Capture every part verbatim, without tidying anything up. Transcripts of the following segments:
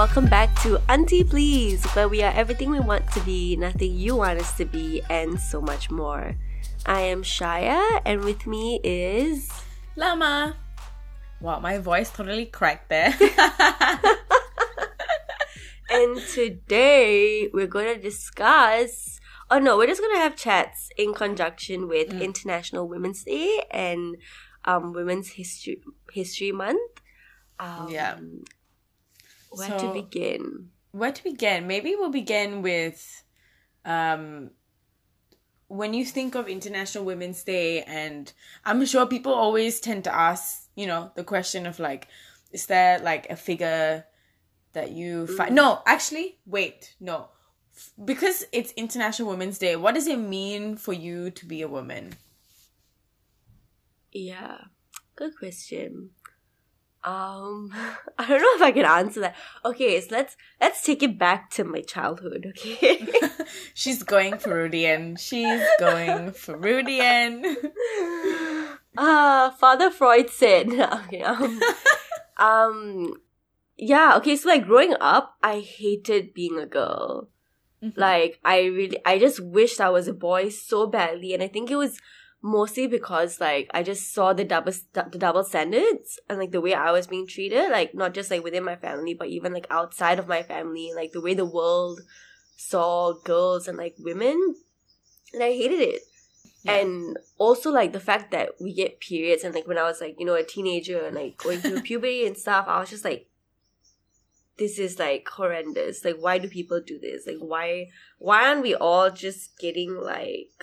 welcome back to Auntie Please, where we are everything we want to be, nothing you want us to be, and so much more. I am Shaya, and with me is... Lama. Wow, my voice totally cracked there. And today, we're going to discuss... Oh no, we're just going to have chats in conjunction with mm. International Women's Day and um, Women's History, History Month. Um, yeah. Where so, to begin? Where to begin? Maybe we'll begin with, um, when you think of International Women's Day, and I'm sure people always tend to ask, you know, the question of like, is there like a figure that you find? Mm. No, actually, wait, no. F- because it's International Women's Day, what does it mean for you to be a woman? Yeah, good question. Um, I don't know if I can answer that. Okay, so let's let's take it back to my childhood, okay? She's going Freudian. She's going Freudian. Uh, Father Freud said, okay, um, um, yeah, okay, so like growing up, I hated being a girl. Mm-hmm. Like, I really, I just wished I was a boy so badly, and I think it was... mostly because, like, I just saw the double the double standards and, like, the way I was being treated. Like, not just, like, within my family, but even, like, outside of my family. Like, the way the world saw girls and, like, women. And I hated it. Yeah. And also, like, the fact that we get periods. And, like, when I was, like, you know, a teenager and, like, going through puberty and stuff, I was just, like, this is, like, horrendous. Like, why do people do this? Like, why why aren't we all just getting, like...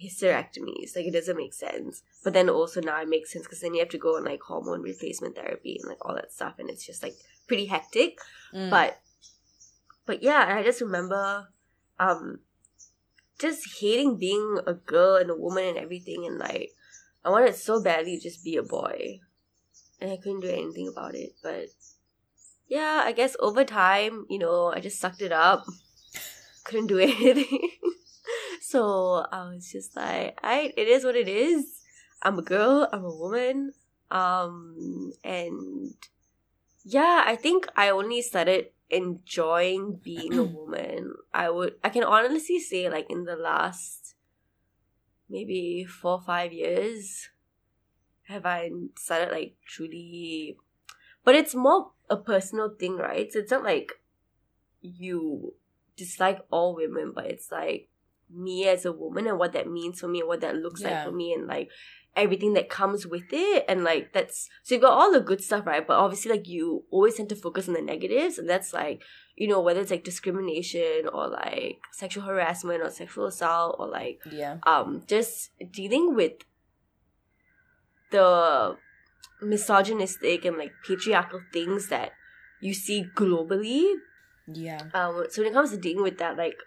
hysterectomies, like it doesn't make sense, but then also now it makes sense because then you have to go on like hormone replacement therapy and like all that stuff, and it's just like pretty hectic. mm. but but yeah, I just remember um just hating being a girl and a woman and everything, and like I wanted so badly to just be a boy and I couldn't do anything about it. But yeah, I guess over time, you know, I just sucked it up, couldn't do anything. So I was just like, I it is what it is. I'm a girl, I'm a woman. Um, and yeah, I think I only started enjoying being a woman. I would, I can honestly say like in the last maybe four or five years have I started like truly, but it's more a personal thing, right? So it's not like you dislike all women, but it's like, me as a woman and what that means for me and what that looks yeah. like for me and like everything that comes with it. And like that's so you've got all the good stuff, right? But obviously like you always tend to focus on the negatives, and that's like, you know, whether it's like discrimination or like sexual harassment or sexual assault or like yeah um just dealing with the misogynistic and like patriarchal things that you see globally. Yeah um so when it comes to dealing with that, like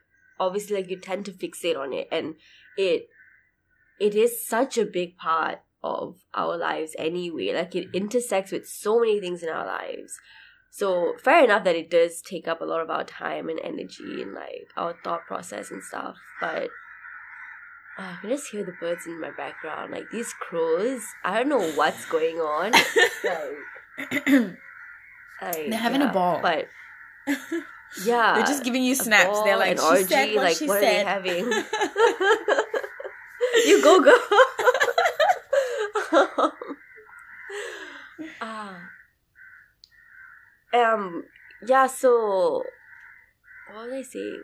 obviously, like, you tend to fixate on it, and it it is such a big part of our lives anyway. Like, it intersects with so many things in our lives. So, fair enough that it does take up a lot of our time and energy and, like, our thought process and stuff. But uh, I can just hear the birds in my background. Like, these crows, I don't know what's going on. like, like, They're having yeah, a ball. But... Yeah, they're just giving you snaps. They're like, she orgy, said what like, she what said. Are they having? You go, girl. um, um, yeah. So, what was I saying?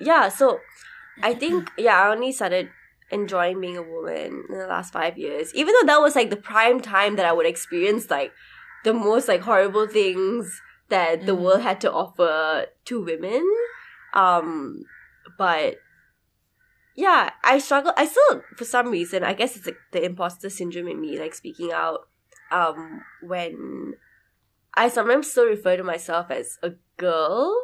Yeah. So, I think yeah, I only started enjoying being a woman in the last five years. Even though that was like the prime time that I would experience like the most like horrible things that the mm-hmm. world had to offer to women. Um, but yeah, I struggle. I still, for some reason, I guess it's like the imposter syndrome in me, like speaking out. Um, when I sometimes still refer to myself as a girl.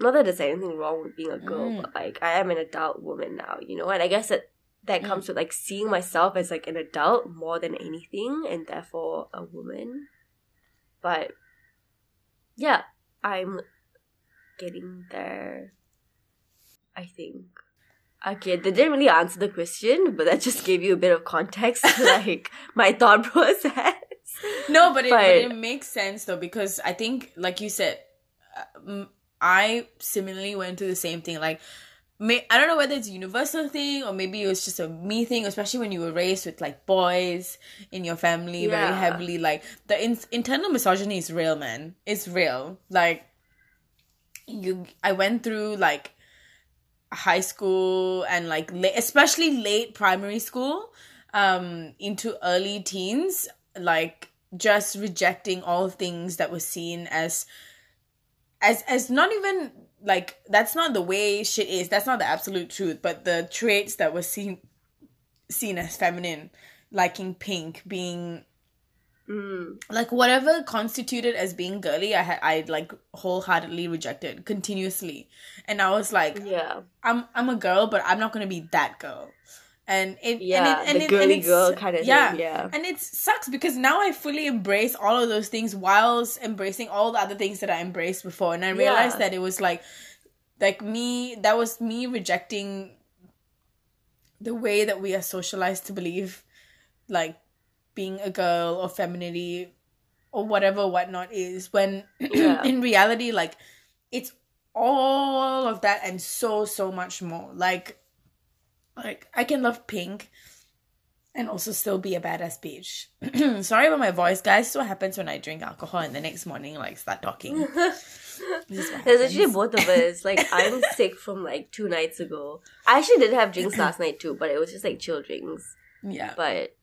Not that there's anything wrong with being a girl, mm. but like I am an adult woman now, you know? And I guess that, that comes mm. with like seeing myself as like an adult more than anything, and therefore a woman. But... yeah, I'm getting there, I think. Okay, they didn't really answer the question, but that just gave you a bit of context, like, my thought process. No, but it, but, but it makes sense, though, because I think, like you said, I similarly went through the same thing. Like, may, I don't know whether it's a universal thing or maybe it was just a me thing, especially when you were raised with, like, boys in your family, yeah. very heavily. Like, the in- internal misogyny is real, man. It's real. Like, you. I went through, like, high school and, like, la- especially late primary school um, into early teens, like, just rejecting all things that were seen as... As as not even, like, that's not the way shit is. That's not the absolute truth. But the traits that were seen seen as feminine, liking pink, being, mm. like, whatever constituted as being girly, I had I like wholeheartedly rejected continuously, and I was like, yeah, I'm I'm a girl, but I'm not gonna be that girl. And it, yeah, and it, and the it, girly and girl kind of yeah. thing, yeah. And it sucks because now I fully embrace all of those things whilst embracing all the other things that I embraced before. And I realized yeah. that it was like, like me, that was me rejecting the way that we are socialized to believe, like, being a girl or femininity or whatever, whatnot is. When yeah. in reality, like, it's all of that and so, so much more. Like, Like, I can love pink and also still be a badass bitch. Sorry about my voice, guys. This is what happens when I drink alcohol and the next morning, like, start talking. This is what There's happens. Actually both of us. Like, I was sick from, like, two nights ago. I actually did have drinks last night, too, but it was just, like, chill drinks. Yeah. But...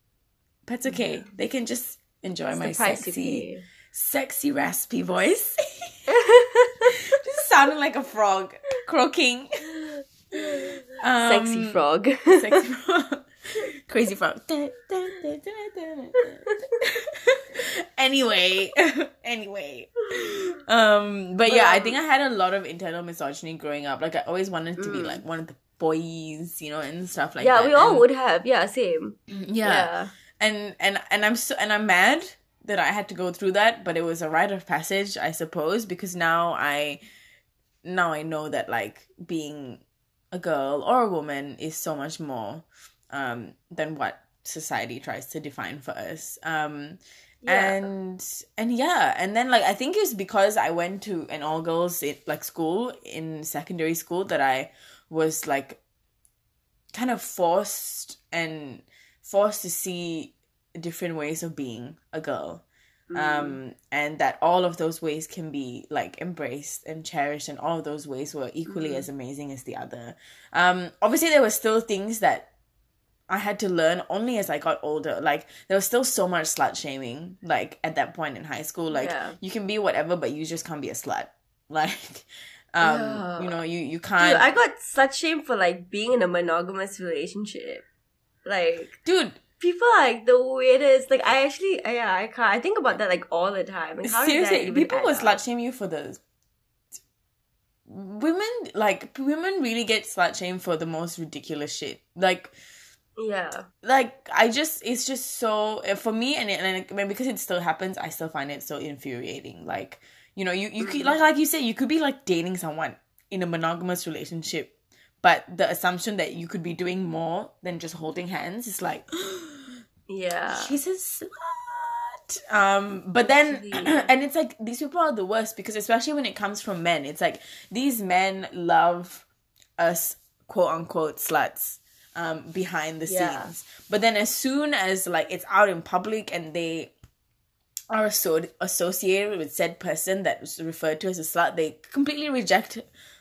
But it's okay. Yeah. They can just enjoy it's my sexy, sexy, raspy voice. Just sounding like a frog. Croaking. Um, sexy frog. Sexy frog. Crazy frog. anyway. anyway. Um, but yeah, I think I had a lot of internal misogyny growing up. Like, I always wanted to be, like, one of the boys, you know, and stuff like yeah, that. Yeah, we all and, would have. Yeah, same. Yeah. yeah. And and and I'm so and I'm mad that I had to go through that, but it was a rite of passage, I suppose, because now I now I know that, like, being a girl or a woman is so much more um, than what society tries to define for us. Um, yeah. And, and yeah, and then, like, I think it's because I went to an all-girls, like, school in secondary school that I was, like, kind of forced and forced to see different ways of being a girl. Mm. Um, and that all of those ways can be, like, embraced and cherished, and all of those ways were equally mm. as amazing as the other. Um, obviously there were still things that I had to learn only as I got older. Like, there was still so much slut shaming, like, at that point in high school. Like, yeah. you can be whatever, but you just can't be a slut. Like, um, no. you know, you, you can't... Dude, I got slut shamed for, like, being in a monogamous relationship. Like... Dude... People are, like, the weirdest. Like, I actually, yeah, I can't. I think about that, like, all the time. Like, how Seriously, people will slut shame you for the... Women, like, women really get slut shamed for the most ridiculous shit. Like... Yeah. Like, I just, it's just so... For me, and, it, and it, because it still happens, I still find it so infuriating. Like, you know, you, you mm-hmm. could, like, like you said, you could be, like, dating someone in a monogamous relationship. But the assumption that you could be doing more than just holding hands is like, yeah, she's a slut. Um, but then, and it's like, these people are the worst because especially when it comes from men, it's like, these men love us, quote unquote, sluts um, behind the yeah. scenes. But then as soon as, like, it's out in public and they are so- associated with said person that was referred to as a slut, they completely reject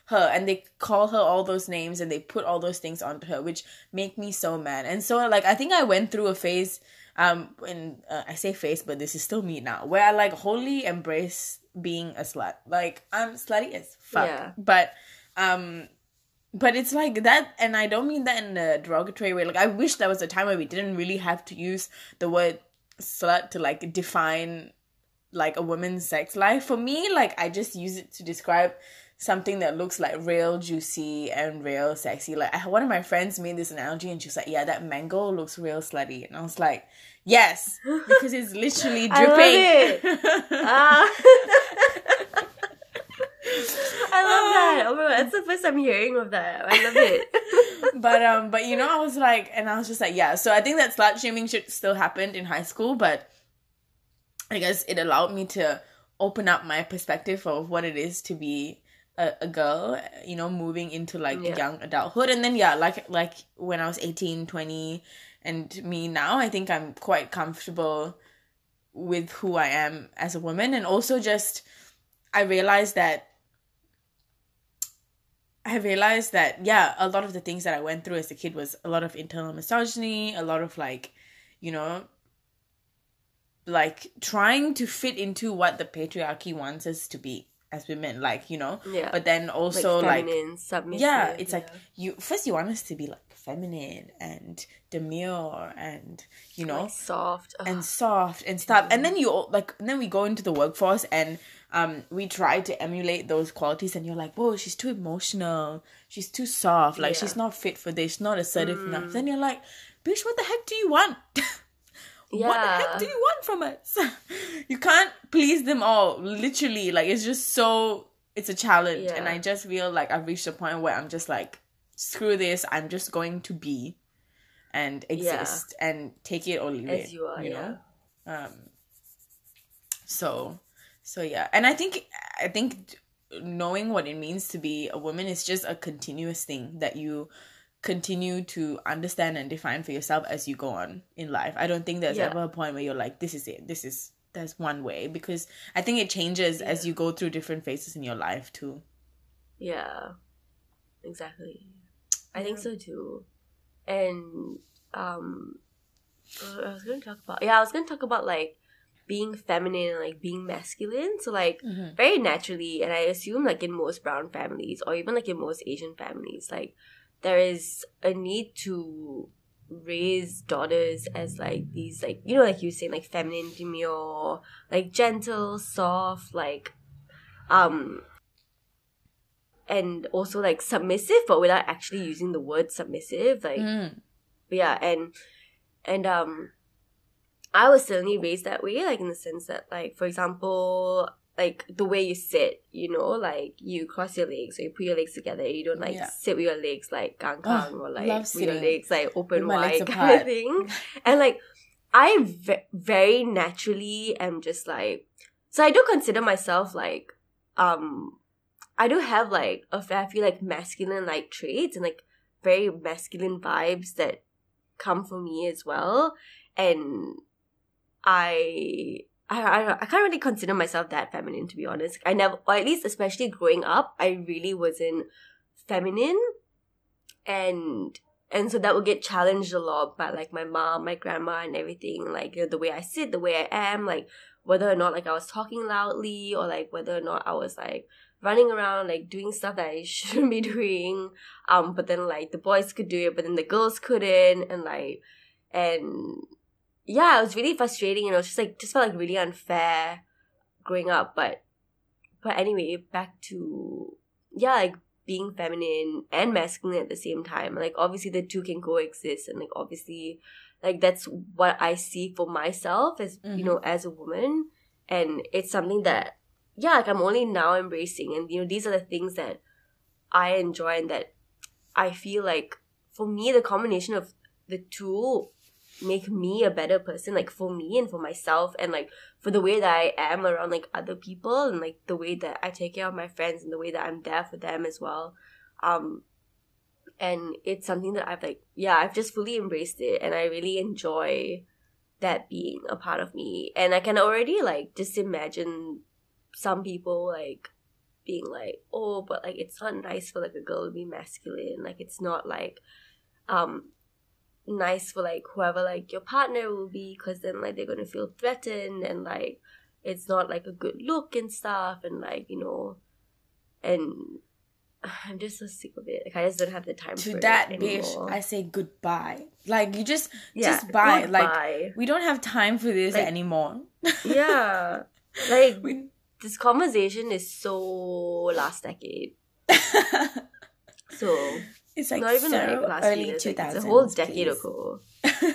her and they call her all those names and they put all those things onto her, which make me so mad. And so, like, I think I went through a phase um and uh, I say phase, but this is still me now, where I, like, wholly embrace being a slut. Like, I'm slutty as fuck, yeah. but um but it's like that, and I don't mean that in a derogatory way. Like, I wish there was a time where we didn't really have to use the word slut to, like, define, like, a woman's sex life. For me, like, I just use it to describe something that looks, like, real juicy and real sexy. Like, I, one of my friends made this analogy and she was like, yeah, that mango looks real slutty. And I was like, yes, because it's literally dripping. I love it. uh, I love um, that. Oh my God, that's the first I'm hearing of that. I love it. But, um, but you know, I was like, and I was just like, yeah. So I think that slut shaming shit still happened in high school, but I guess it allowed me to open up my perspective of what it is to be a, a girl, you know, moving into, like, yeah. young adulthood. And then, yeah, like, like when I was eighteen, twenty, and me now, I think I'm quite comfortable with who I am as a woman. And also just, I realized that, I realized that, yeah, a lot of the things that I went through as a kid was a lot of internal misogyny, a lot of, like, you know, like, trying to fit into what the patriarchy wants us to be as women, like, you know, yeah. but then also, like, feminine, like, submissive, yeah, it's yeah. like, you, first you want us to be, like, feminine and demure and, you know, like soft Ugh. and soft and stuff. And then you, like, and then we go into the workforce and um, we try to emulate those qualities and you're like, whoa, she's too emotional, she's too soft, like, yeah. she's not fit for this, she's not assertive mm. enough. Then you're like, bitch, what the heck do you want? Yeah. What the heck do you want from us? You can't please them all, literally. Like, it's just so, it's a challenge. Yeah. And I just feel like I've reached a point where I'm just like, screw this, I'm just going to be and exist yeah. and take it or leave As it. As you are, you know? Yeah. Um, so, so yeah. And I think, I think knowing what it means to be a woman is just a continuous thing that you continue to understand and define for yourself as you go on in life. I don't think there's yeah. ever a point where you're like, this is it, this is, there's one way, because I think it changes yeah. as you go through different phases in your life too. Yeah, exactly. I yeah. think so too. And um I was gonna talk about yeah I was gonna talk about like being feminine and like being masculine. So like mm-hmm. very naturally, and I assume like in most brown families or even like in most Asian families, like there is a need to raise daughters as, like, these, like, you know, like you say, like, feminine, demure, like, gentle, soft, like, um, and also, like, submissive, but without actually using the word submissive, like, mm. yeah, and, and, um, I was certainly raised that way, like, in the sense that, like, for example, like, the way you sit, you know, like, you cross your legs or you put your legs together. You don't, like, yeah. sit with your legs, like, gang-gang oh, or, like, with sitting. your legs, like, open wide kind of thing. And, like, I ve- very naturally am just, like... So I do consider myself, like, um... I do have, like, a fair few, like, masculine, like, traits and, like, very masculine vibes that come from me as well. And I... I, I I can't really consider myself that feminine, to be honest. I never, or at least especially growing up, I really wasn't feminine, and and so that would get challenged a lot by like my mom, my grandma, and everything. Like, you know, the way I sit, the way I am, like whether or not like I was talking loudly or like whether or not I was like running around like doing stuff that I shouldn't be doing. Um, but then like the boys could do it, but then the girls couldn't, and like and. Yeah, it was really frustrating, you know, just like just felt like really unfair growing up, but but anyway, back to yeah, like being feminine and masculine at the same time. Like obviously the two can coexist, and like obviously like that's what I see for myself as mm-hmm. you know, as a woman. And it's something that yeah, like I'm only now embracing, and you know, these are the things that I enjoy and that I feel like for me the combination of the two make me a better person, like for me and for myself, and like for the way that I am around like other people, and like the way that I take care of my friends, and the way that I'm there for them as well. Um and it's something that I've like yeah I've just fully embraced it, and I really enjoy that being a part of me. And I can already like just imagine some people like being like, oh, but like it's not nice for like a girl to be masculine, like it's not like um nice for like whoever like your partner will be, because then like they're gonna feel threatened, and like it's not like a good look and stuff, and like, you know, and I'm just so sick of it. Like I just don't have the time to for that it anymore. Bitch, I say goodbye. Like you just yeah, just bye. Goodbye. Like we don't have time for this like, anymore. Yeah, like we... this conversation is so last decade. So. It's like not even so like last early year, two thousands, like, it's a whole decade please. ago.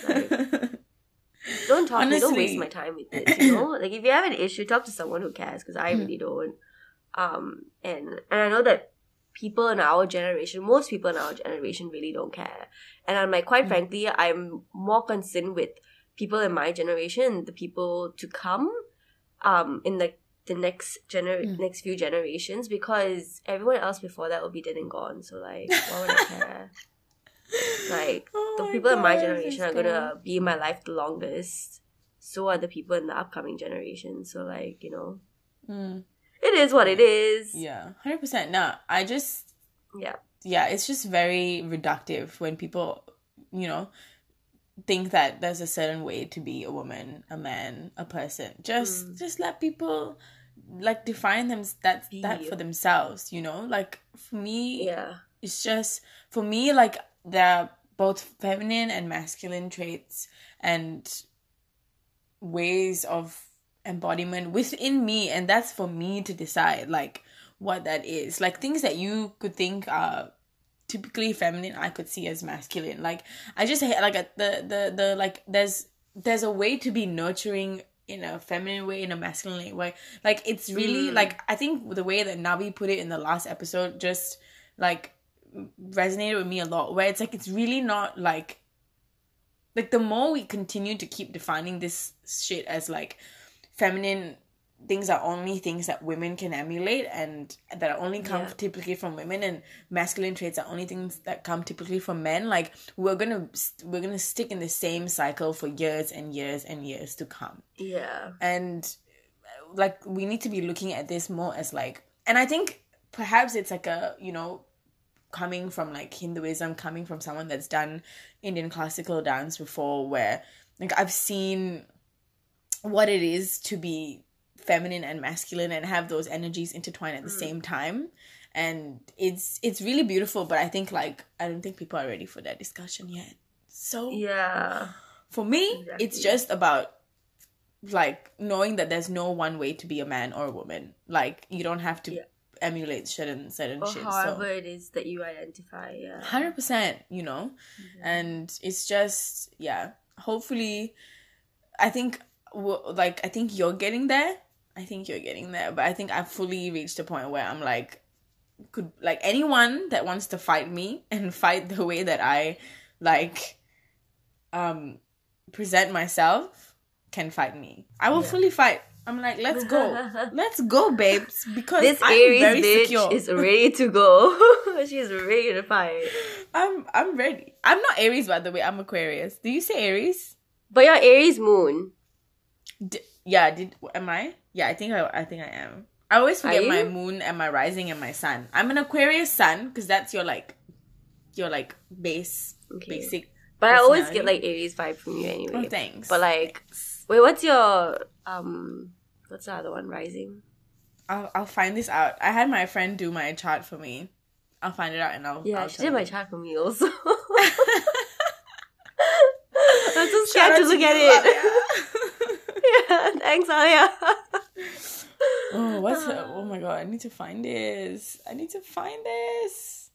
Like, don't talk to me, don't waste my time with this, you know? Like, if you have an issue, talk to someone who cares, because I really don't. Um, and, and I know that people in our generation, most people in our generation really don't care. And I'm like, quite mm. frankly, I'm more concerned with people in my generation, the people to come, um, in like, the next gener- mm. next few generations, because everyone else before that will be dead and gone. So, like, why would I care? Like, oh the people God, in my generation are going to be in my life the longest. So are the people in the upcoming generation. So, like, you know, mm. it is what it is. Yeah, one hundred percent. No, I just... Yeah. Yeah, it's just very reductive when people, you know, think that there's a certain way to be a woman, a man, a person. Just mm. just let people, like, define them that, that for themselves, you know? Like, for me, yeah, it's just... For me, like, they're both feminine and masculine traits and ways of embodiment within me, and that's for me to decide, like, what that is. Like, things that you could think are typically feminine, I could see as masculine. Like, I just hate, like, a, the, the, the, like, there's, there's a way to be nurturing in a feminine way, in a masculine way. Like, it's really, mm. like, I think the way that Navi put it in the last episode just, like, resonated with me a lot, where it's, like, it's really not, like, like, the more we continue to keep defining this shit as, like, feminine things are only things that women can emulate and that are only come yeah. typically from women, and masculine traits are only things that come typically from men. Like, we're gonna we're gonna stick in the same cycle for years and years and years to come. Yeah. And, like, we need to be looking at this more as, like, and I think perhaps it's, like, a, you know, coming from, like, Hinduism, coming from someone that's done Indian classical dance before, where, like, I've seen what it is to be feminine and masculine and have those energies intertwine at the mm. same time, and it's it's really beautiful. But I think, like, I don't think people are ready for that discussion yet. So yeah, for me, exactly. It's just about, like, knowing that there's no one way to be a man or a woman. Like, you don't have to yeah. emulate certain certain or shit. However so. It is that you identify. Yeah, one hundred percent, you know. Mm-hmm. And it's just, yeah, hopefully, I think like I think you're getting there I think you're getting there but I think I've fully reached a point where I'm like, could, like, anyone that wants to fight me and fight the way that I, like, um present myself can fight me. I will yeah. fully fight. I'm like, let's go. Let's go, babes, because this I'm Aries very bitch secure. Is ready to go. She's ready to fight. I'm I'm ready. I'm not Aries, by the way. I'm Aquarius. Do you say Aries? But you're Aries moon. D- yeah, did am I? Yeah, I think I, I think I am. I always forget my moon and my rising and my sun. I'm an Aquarius sun because that's your like, your like base, okay. basic. But I always get like Aries vibe from you anyway. Oh, thanks. But like, thanks. Wait, what's your um, what's the other one? Rising. I'll I'll find this out. I had my friend do my chart for me. I'll find it out and I'll yeah. I'll she did my chart for me also. I'm so scared to look at it. Thanks, Alia. Oh, what's her? Oh my god, I need to find this. I need to find this.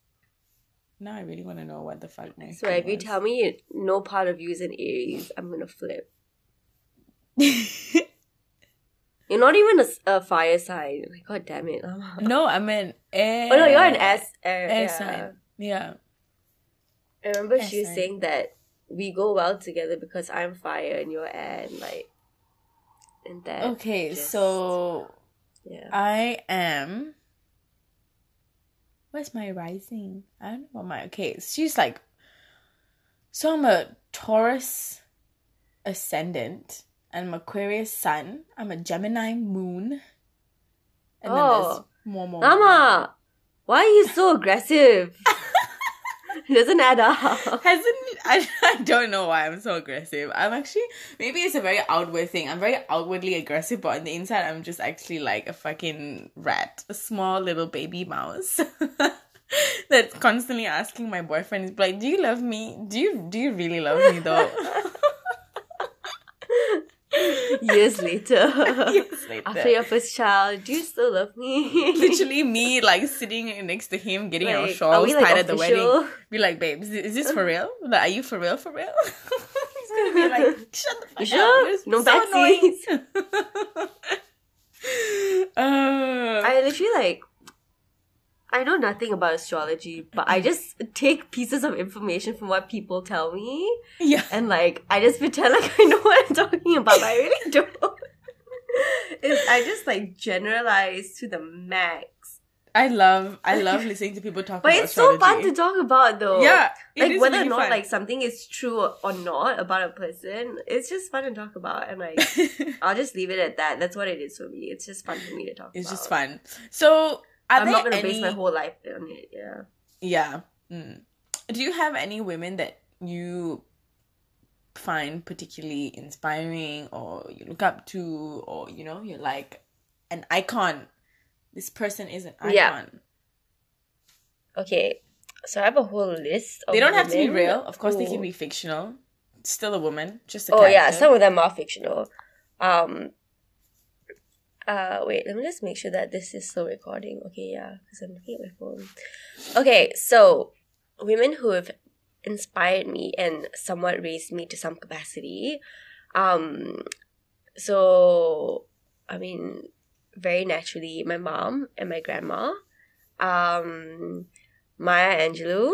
Now I really want to know what the fuck my. So if you tell me no part of you is an Aries, I'm gonna flip. You're not even a, a fire sign. Like, god damn it. No, I'm an air. Oh no, you're an S air, air yeah. sign. Yeah. I remember air she was sign. Saying that we go well together because I'm fire and you're air, and like. And that okay, just, so yeah. I am. Where's my rising? I don't know what my okay. She's like, so I'm a Taurus ascendant, and I'm Aquarius sun. I'm a Gemini moon. And oh, then there's more, more, Mama, more. Why are you so aggressive? It doesn't add up. Hasn't I, I don't know why I'm so aggressive. I'm actually... Maybe it's a very outward thing. I'm very outwardly aggressive, but on the inside, I'm just actually like a fucking rat. A small little baby mouse. That's constantly asking my boyfriend, like, do you love me? Do you, do you really love me, though? Years later. Years later. After your first child, do you still love me? Literally me, like, sitting next to him, getting like, our shawls tied like, at the wedding. Be like, babe, is, is this for real? Like, are you for real, for real? He's gonna be like, shut the fuck sure? up. No backseats. So uh, I literally, like, I know nothing about astrology, but I just take pieces of information from what people tell me. Yeah. And, like, I just pretend like I know what I'm talking about, but I really don't. Is I just like generalize to the max. I love I love listening to people talk but about But it's astrology. So fun to talk about though. Yeah. Like it is whether really or not fun. Like something is true or not about a person, it's just fun to talk about. And like I'll just leave it at that. That's what it is for me. It's just fun for me to talk it's about. It's just fun. So are I'm there not gonna any... base my whole life on it, yeah. Yeah. Mm. Do you have any women that you find particularly inspiring or you look up to, or you know, you're like an icon? This person is an icon. Yeah. Okay. So I have a whole list of They don't women. Have to be real. Of course, Ooh. They can be fictional. Still a woman. Just a character. Oh, yeah. Some of them are fictional. Um. Uh, Wait, let me just make sure that this is still recording. Okay, yeah. Because I'm looking at my phone. Okay, so women who have inspired me and somewhat raised me to some capacity. Um. So, I mean... very naturally, my mom and my grandma, um, Maya Angelou,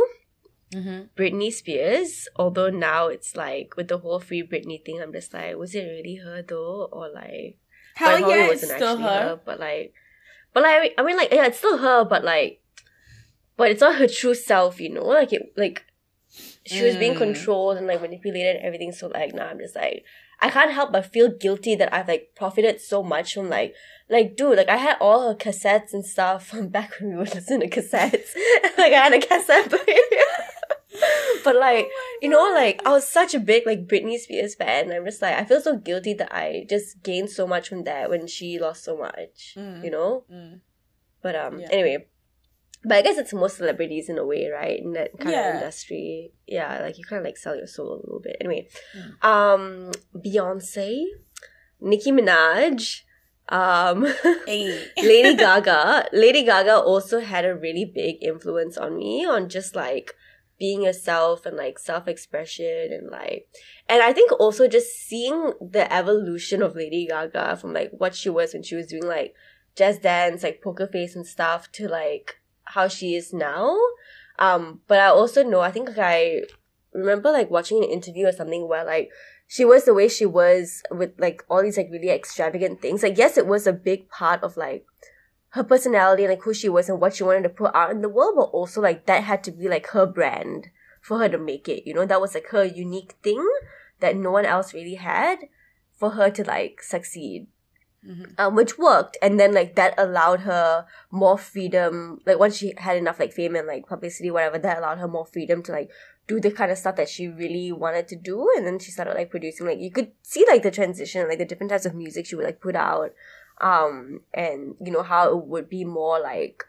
mm-hmm. Britney Spears, although now it's like, with the whole free Britney thing, I'm just like, was it really her though? Or like, hell yeah, probably wasn't it's still actually her. her, but like, but like, I mean like, yeah, it's still her, but like, but it's not her true self, you know? Like, it, like she mm. was being controlled and like manipulated and everything, so like, now I'm just like, I can't help but feel guilty that I've, like, profited so much from, like, like, dude, like, I had all her cassettes and stuff from back when we were listening to cassettes. Like, I had a cassette player. But, like, oh you know, like, I was such a big, like, Britney Spears fan. I'm just, like, I feel so guilty that I just gained so much from that when she lost so much, mm. you know? Mm. But, um, yeah. anyway. But I guess it's most celebrities in a way, right? In that kind yeah. of industry. Yeah, like you kind of like sell your soul a little bit. Anyway, mm. um, Beyoncé, Nicki Minaj, um, hey. Lady Gaga. Lady Gaga also had a really big influence on me on just like being yourself and like self-expression and like... And I think also just seeing the evolution of Lady Gaga from like what she was when she was doing like Jazz Dance, like Poker Face and stuff to like... how she is now, um but I also know I think like, I remember like watching an interview or something where like she was the way she was with like all these like really extravagant things. Like yes, it was a big part of like her personality and like who she was and what she wanted to put out in the world, but also like that had to be like her brand for her to make it, you know? That was like her unique thing that no one else really had for her to like succeed. Mm-hmm. Um, which worked, and then like that allowed her more freedom. Like once she had enough like fame and like publicity, whatever, that allowed her more freedom to like do the kind of stuff that she really wanted to do. And then she started like producing. Like you could see like the transition, like the different types of music she would like put out, um, and you know how it would be more like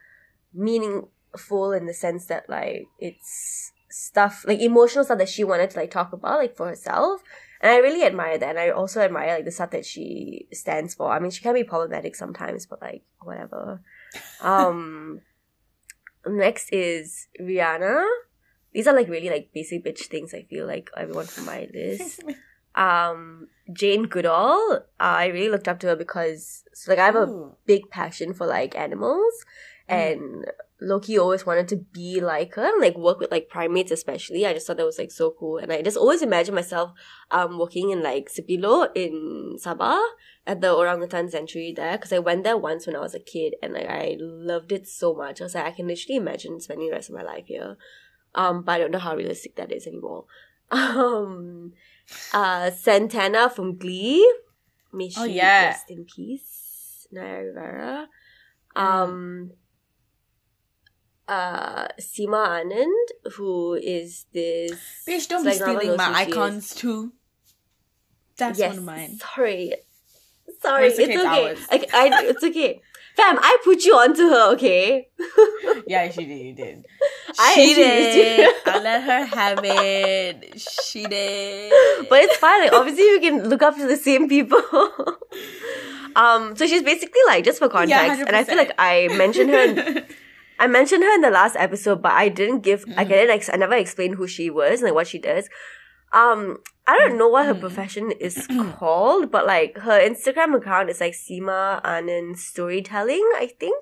meaningful in the sense that like it's stuff like emotional stuff that she wanted to like talk about like for herself. And I really admire that. And I also admire, like, the stuff that she stands for. I mean, she can be problematic sometimes, but, like, whatever. Um, next is Rihanna. These are, like, really, like, basic bitch things, I feel like, everyone from my list. Um, Jane Goodall. Uh, I really looked up to her because, so, like, I have a Ooh. Big passion for, like, animals. Mm. And Loki always wanted to be like her and like work with like primates especially. I just thought that was like so cool. And I just always imagine myself um working in like Sipilo in Sabah at the Orangutan Sanctuary there, because I went there once when I was a kid and like I loved it so much. I was like, I can literally imagine spending the rest of my life here. Um, but I don't know how realistic that is anymore. Um, uh, Santana from Glee. May she oh, yeah. rest in peace. Naya Rivera. Um... Mm. Uh, Seema Anand, who is this... Bitch, don't be stealing my icons too. That's yes, one of mine. Sorry. Sorry, it's okay. It's, okay. I, I, it's okay. Fam, I put you onto her, okay? Yeah, she did. You did. I she did. did. I let her have it. She did. But it's fine. Like, obviously, you can look up to the same people. um, So she's basically like, just for context, yeah, and I feel like I mentioned her... In, I mentioned her in the last episode, but I didn't give... Mm. Like, I didn't. Ex- I never explained who she was and, like, what she does. Um, I don't know what her profession is called, but, like, her Instagram account is, like, Seema Anand Storytelling, I think.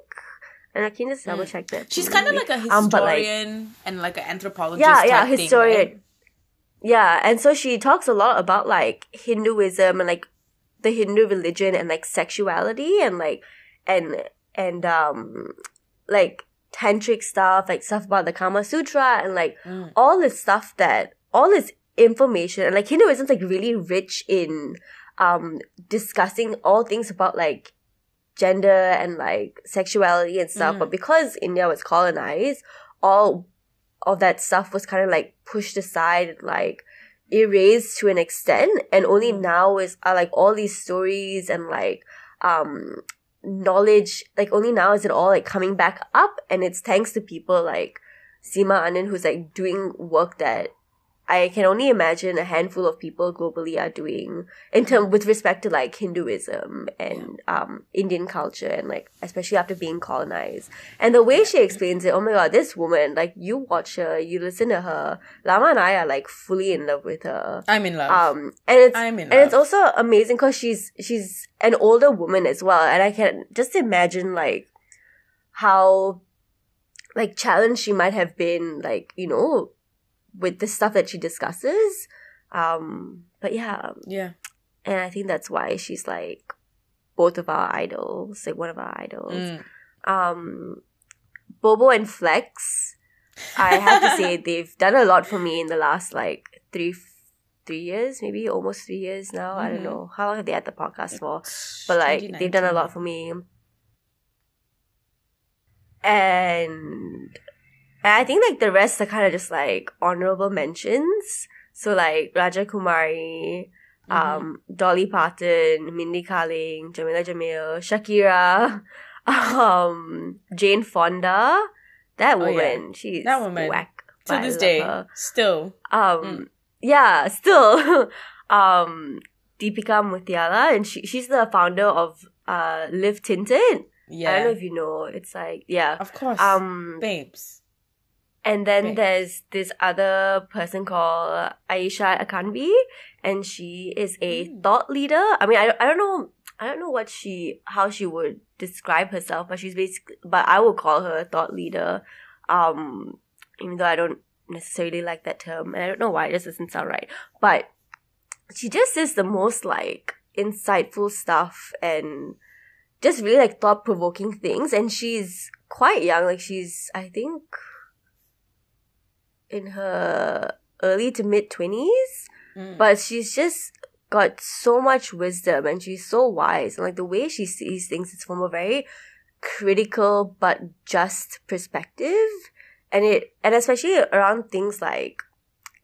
And I can just double-check that. She's kind of like a historian um, but, like, and, like, an anthropologist yeah, type yeah, historian. Thing, right? Yeah, and so she talks a lot about, like, Hinduism and, like, the Hindu religion and like sexuality and like and and um like tantric stuff, like stuff about the Kama Sutra and like mm. all this stuff that all this information and like Hinduism's like really rich in um discussing all things about like gender and like sexuality and stuff. Mm. But because India was colonized, all of that stuff was kind of like pushed aside and like erased to an extent, and only now is are like all these stories and like um knowledge, like only now is it all like coming back up, and it's thanks to people like Seema Anand who's like doing work that I can only imagine a handful of people globally are doing in term with respect to like Hinduism and um Indian culture and like especially after being colonized. And the way she explains it, oh my god, this woman, like you watch her, you listen to her. Lama and I are like fully in love with her. I'm in love. Um, and it's I'm in love. And it's also amazing because she's she's an older woman as well, and I can just imagine like how like challenged she might have been, like you know, with the stuff that she discusses. Um, but yeah. Yeah. And I think that's why she's like both of our idols, like one of our idols. Mm. Um, Bobo and Flex, I have to say they've done a lot for me in the last like three, three years, maybe almost three years now. Mm. I don't know. How long have they had the podcast it's for? But like they've done a lot for me. And... And I think, like, the rest are kind of just, like, honorable mentions. So, like, Raja Kumari, mm-hmm. um, Dolly Parton, Mindy Kaling, Jameela Jamil, Shakira, um, Jane Fonda. That woman, oh, yeah. she's that woman. Whack. To this day, her. still. Um, mm. Yeah, still. um, Deepika Muthyala, and she she's the founder of uh, Live Tinted. Yeah. I don't know if you know. It's like, yeah. Of course. Um, Babes. And then right. there's this other person called Aisha Akanbi, and she is a mm. thought leader. I mean, I, I don't know, I don't know what she, how she would describe herself, but she's basically, but I would call her a thought leader, um, even though I don't necessarily like that term, and I don't know why, it just doesn't sound right. But she just is the most like insightful stuff and just really like thought provoking things, and she's quite young, like she's, I think. in her early to mid-twenties, mm. but she's just got so much wisdom and she's so wise. And, like, the way she sees things is from a very critical but just perspective. And it, and especially around things like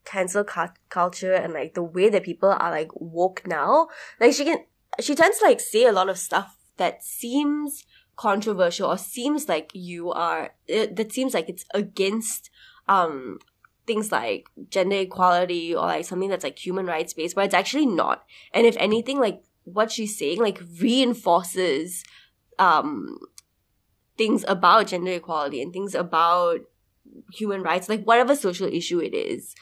cancel cu- culture and, like, the way that people are, like, woke now. Like, she can, she tends to, like, say a lot of stuff that seems controversial or seems like you are, it, that seems like it's against, um, things like gender equality or like something that's like human rights based, but it's actually not. And if anything, like what she's saying, like reinforces um things about gender equality and things about human rights, like whatever social issue it is.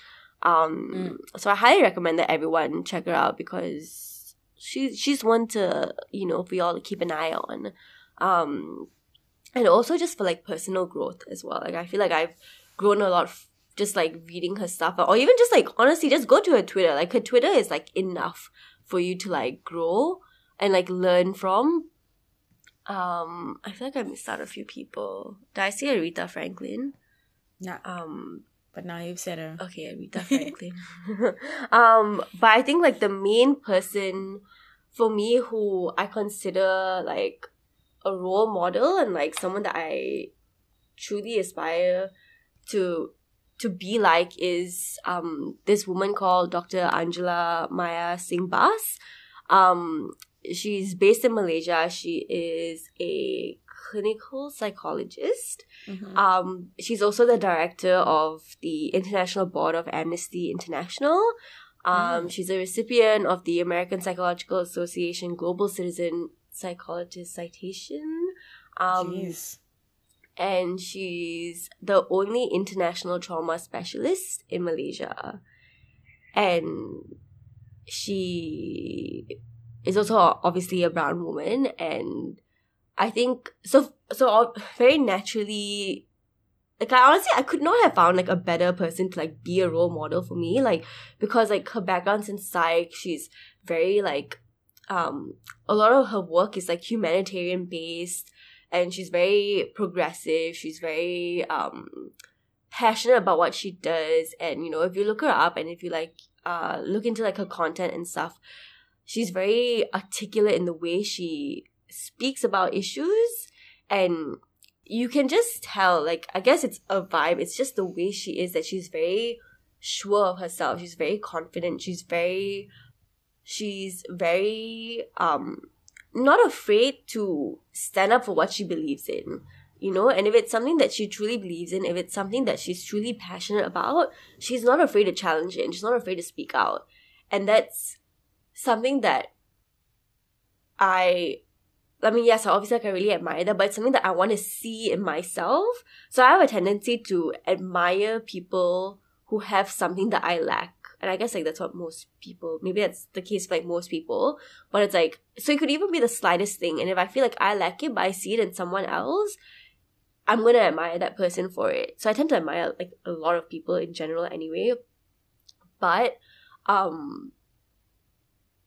Um, mm. So I highly recommend that everyone check her out because she she's one to, you know, for y'all to keep an eye on, um, and also just for like personal growth as well. Like I feel like I've grown a lot f- just like reading her stuff, or even just like honestly just go to her Twitter. Like her Twitter is like enough for you to like grow and like learn from. um I feel like I missed out a few people. Did I see Aretha Franklin? No. Um but now you've said her. Okay, Aretha Franklin. Um but I think like the main person for me who I consider like a role model and like someone that I truly aspire to to be like is um this woman called Doctor Angela Maya Singh Bas. Um, she's based in Malaysia. She is a clinical psychologist. Mm-hmm. Um, she's also the director of the International Board of Amnesty International. Um, mm-hmm. She's a recipient of the American Psychological Association Global Citizen Psychologist Citation. Um, Jeez. And she's the only international trauma specialist in Malaysia. And she is also obviously a brown woman. And I think, so, so very naturally, like I honestly, I could not have found like a better person to like be a role model for me. Like, because like her background's in psych, she's very like um, a lot of her work is like humanitarian based, and she's very progressive. She's very um, passionate about what she does. And, you know, if you look her up and if you like uh, look into like her content and stuff, she's very articulate in the way she speaks about issues, and you can just tell, like, I guess it's a vibe. It's just the way she is, that she's very sure of herself. She's very confident. She's very, she's very, um, not afraid to stand up for what she believes in, you know? And if it's something that she truly believes in, if it's something that she's truly passionate about, she's not afraid to challenge it, and she's not afraid to speak out. And that's something that I... I mean, yes, obviously, like, I really admire that, but it's something that I want to see in myself. So I have a tendency to admire people who have something that I lack. And I guess, like, that's what most people... Maybe that's the case for, like, most people. But it's, like... So it could even be the slightest thing. And if I feel like I lack it, but I see it in someone else, I'm going to admire that person for it. So I tend to admire, like, a lot of people in general anyway. But, um...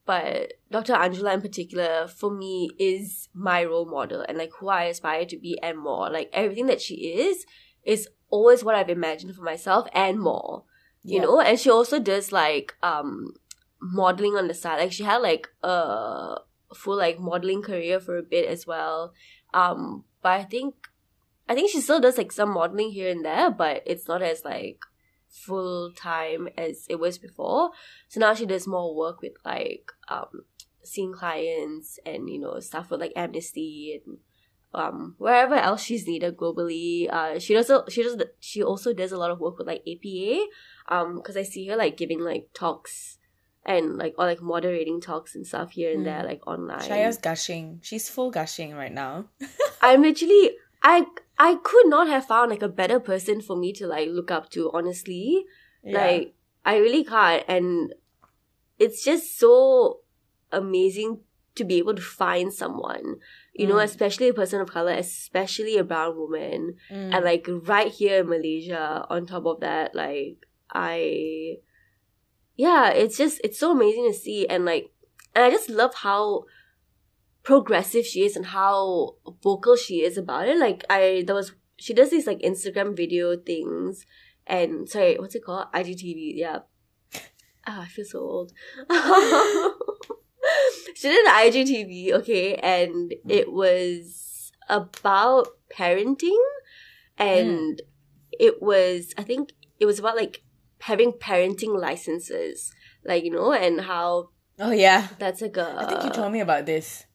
But Doctor Angela in particular, for me, is my role model and, like, who I aspire to be and more. Like, everything that she is, is always what I've imagined for myself and more, you yeah. know? And she also does, like, um, modeling on the side. Like, she had, like, a full, like, modeling career for a bit as well. Um, but I think, I think she still does, like, some modeling here and there, but it's not as, like, full-time as it was before. So now she does more work with, like, um seeing clients and, you know, stuff with, like, Amnesty and um wherever else she's needed globally. Uh she does she does she also does a lot of work with, like, A P A, um because I see her, like, giving, like, talks and, like, or, like, moderating talks and stuff here and mm. there, like, online. Shaya's gushing. She's full gushing right now. I'm literally I I could not have found, like, a better person for me to, like, look up to, honestly. Yeah. Like, I really can't. And it's just so amazing to be able to find someone, you mm. know, especially a person of color, especially a brown woman. Mm. And, like, right here in Malaysia, on top of that, like, I... Yeah, it's just... It's so amazing to see. And, like... And I just love how... progressive she is and how vocal she is about it. Like, I there was she does these, like, Instagram video things and sorry what's it called I G T V, yeah. Oh, I feel so old. She did an I G T V, okay, and it was about parenting, and mm. it was I think it was about, like, having parenting licenses, like, you know, and how oh yeah that's like a I think you told me about this.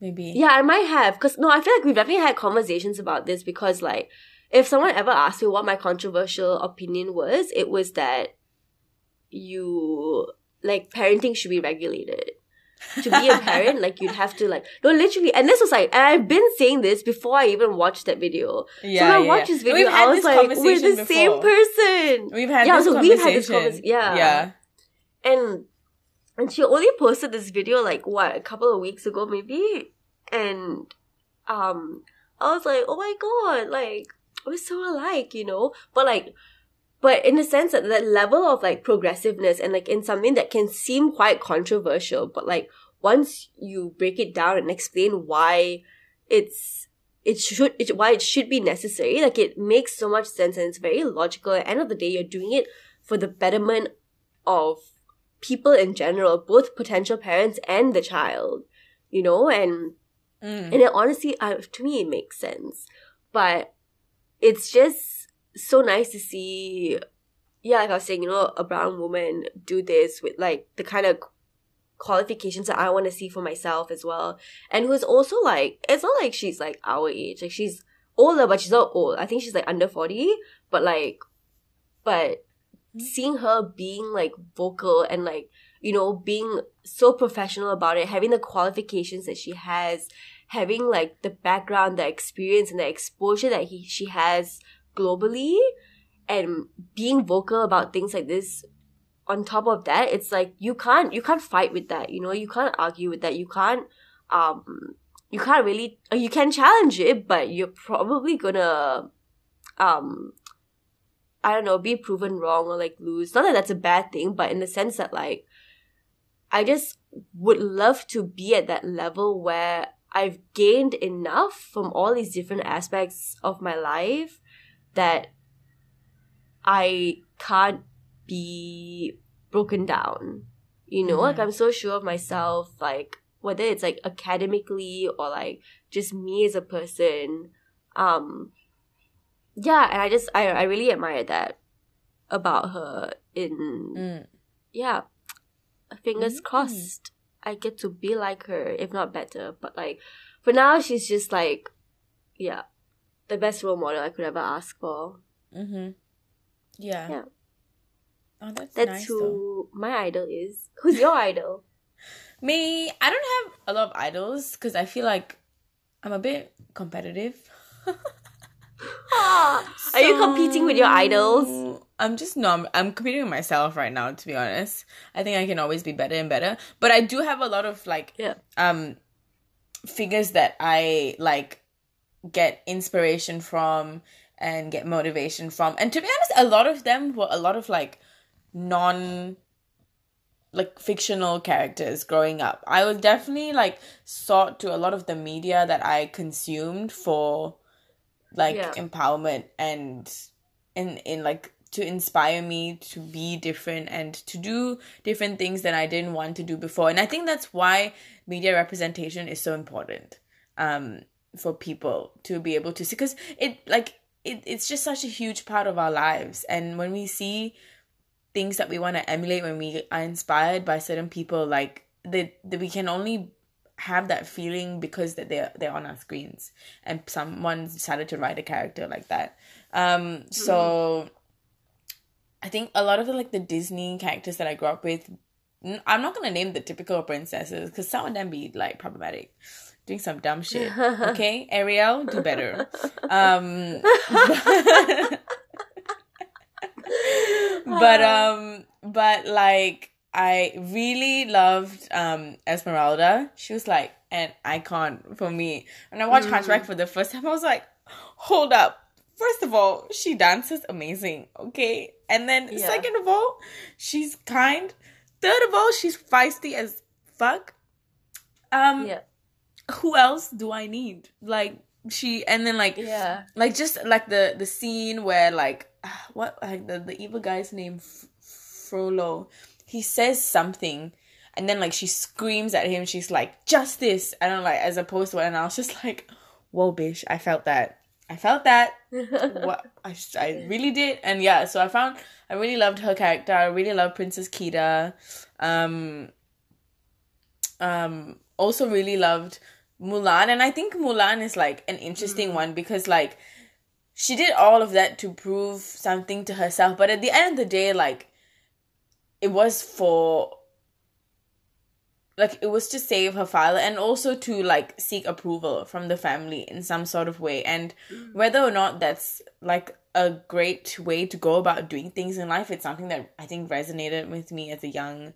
Maybe. Yeah, I might have. Because, no, I feel like we've definitely had conversations about this because, like, if someone ever asked me what my controversial opinion was, it was that you, like, parenting should be regulated. To be a parent, like, you'd have to, like, no, literally, and this was, like, and I've been saying this before I even watched that video. Yeah, so when I yeah, watched yeah. this video, no, I was like, we're the before. same person. We've had yeah, this so conversation. We've had this conversation. Yeah. Yeah. And... And she only posted this video, like, what, a couple of weeks ago, maybe? And um, I was like, oh, my God, like, we're so alike, you know? But, like, but in the sense that that level of, like, progressiveness and, like, in something that can seem quite controversial, but, like, once you break it down and explain why it's, it should, it, why it should be necessary, like, it makes so much sense and it's very logical. At the end of the day, you're doing it for the betterment of people in general, both potential parents and the child, you know, and mm. and it honestly, uh, to me, it makes sense. But it's just so nice to see, yeah, like I was saying, you know, a brown woman do this with, like, the kind of qualifications that I want to see for myself as well, and who's also, like, it's not like she's, like, our age, like, she's older, but she's not old. I think she's, like, under forty, but, like, but seeing her being, like, vocal and, like, you know, being so professional about it, having the qualifications that she has, having, like, the background, the experience and the exposure that he, she has globally, and being vocal about things like this. On top of that, it's like you can't you can't fight with that, you know, you can't argue with that, you can't um you can't really you can challenge it, but you're probably gonna um I don't know, be proven wrong or, like, lose. Not that that's a bad thing, but in the sense that, like, I just would love to be at that level where I've gained enough from all these different aspects of my life that I can't be broken down. You know, mm-hmm. like I'm so sure of myself, like whether it's like academically or like just me as a person. Um, yeah, and I just, I, I really admire that about her in, mm. yeah, fingers mm-hmm. crossed. I get to be like her, if not better. But like, for now, she's just like, yeah, the best role model I could ever ask for. Mm-hmm. Yeah. Yeah. Oh, that's, that's nice, who though. My idol is. Who's your idol? Me, I don't have a lot of idols because I feel like I'm a bit competitive. ah, so... Are you competing with your idols? I'm just no. I'm, I'm competing with myself right now. To be honest, I think I can always be better and better. But I do have a lot of like yeah. um figures that I like get inspiration from and get motivation from. And to be honest, a lot of them were a lot of like non like fictional characters growing up. I was definitely like sought to a lot of the media that I consumed for like yeah. empowerment and in in like. to inspire me to be different and to do different things that I didn't want to do before. And I think that's why media representation is so important um, for people to be able to see. Because it, like, it, it's just such a huge part of our lives. And when we see things that we want to emulate, when we are inspired by certain people, like, that we can only have that feeling because that they're, they're on our screens. And someone decided to write a character like that. Um, so... Mm. I think a lot of the, like, the Disney characters that I grew up with, I'm not going to name the typical princesses because some of them be, like, problematic, doing some dumb shit, okay? Ariel, do better. Um, but, but, um, but, like, I really loved um, Esmeralda. She was, like, an icon for me. When I watched mm. Hunchback for the first time, I was like, hold up. First of all, she dances amazing, okay? And then yeah. second of all, she's kind. Third of all, she's feisty as fuck. Um, yeah. Who else do I need? Like, she... And then, like... Yeah. Like, just, like, the, the scene where, like... What? Like, the, the evil guy's name, F- Frollo. He says something. And then, like, she screams at him. She's like, justice! I don't like, as opposed to what... And I was just like, whoa, bitch, I felt that. I felt that. What I, I really did. And yeah, so I found... I really loved her character. I really loved Princess Kida. Um, um, also really loved Mulan. And I think Mulan is, like, an interesting mm. one because, like, she did all of that to prove something to herself. But at the end of the day, like, it was for... Like, it was to save her father and also to, like, seek approval from the family in some sort of way. And whether or not that's, like, a great way to go about doing things in life, it's something that I think resonated with me as a young,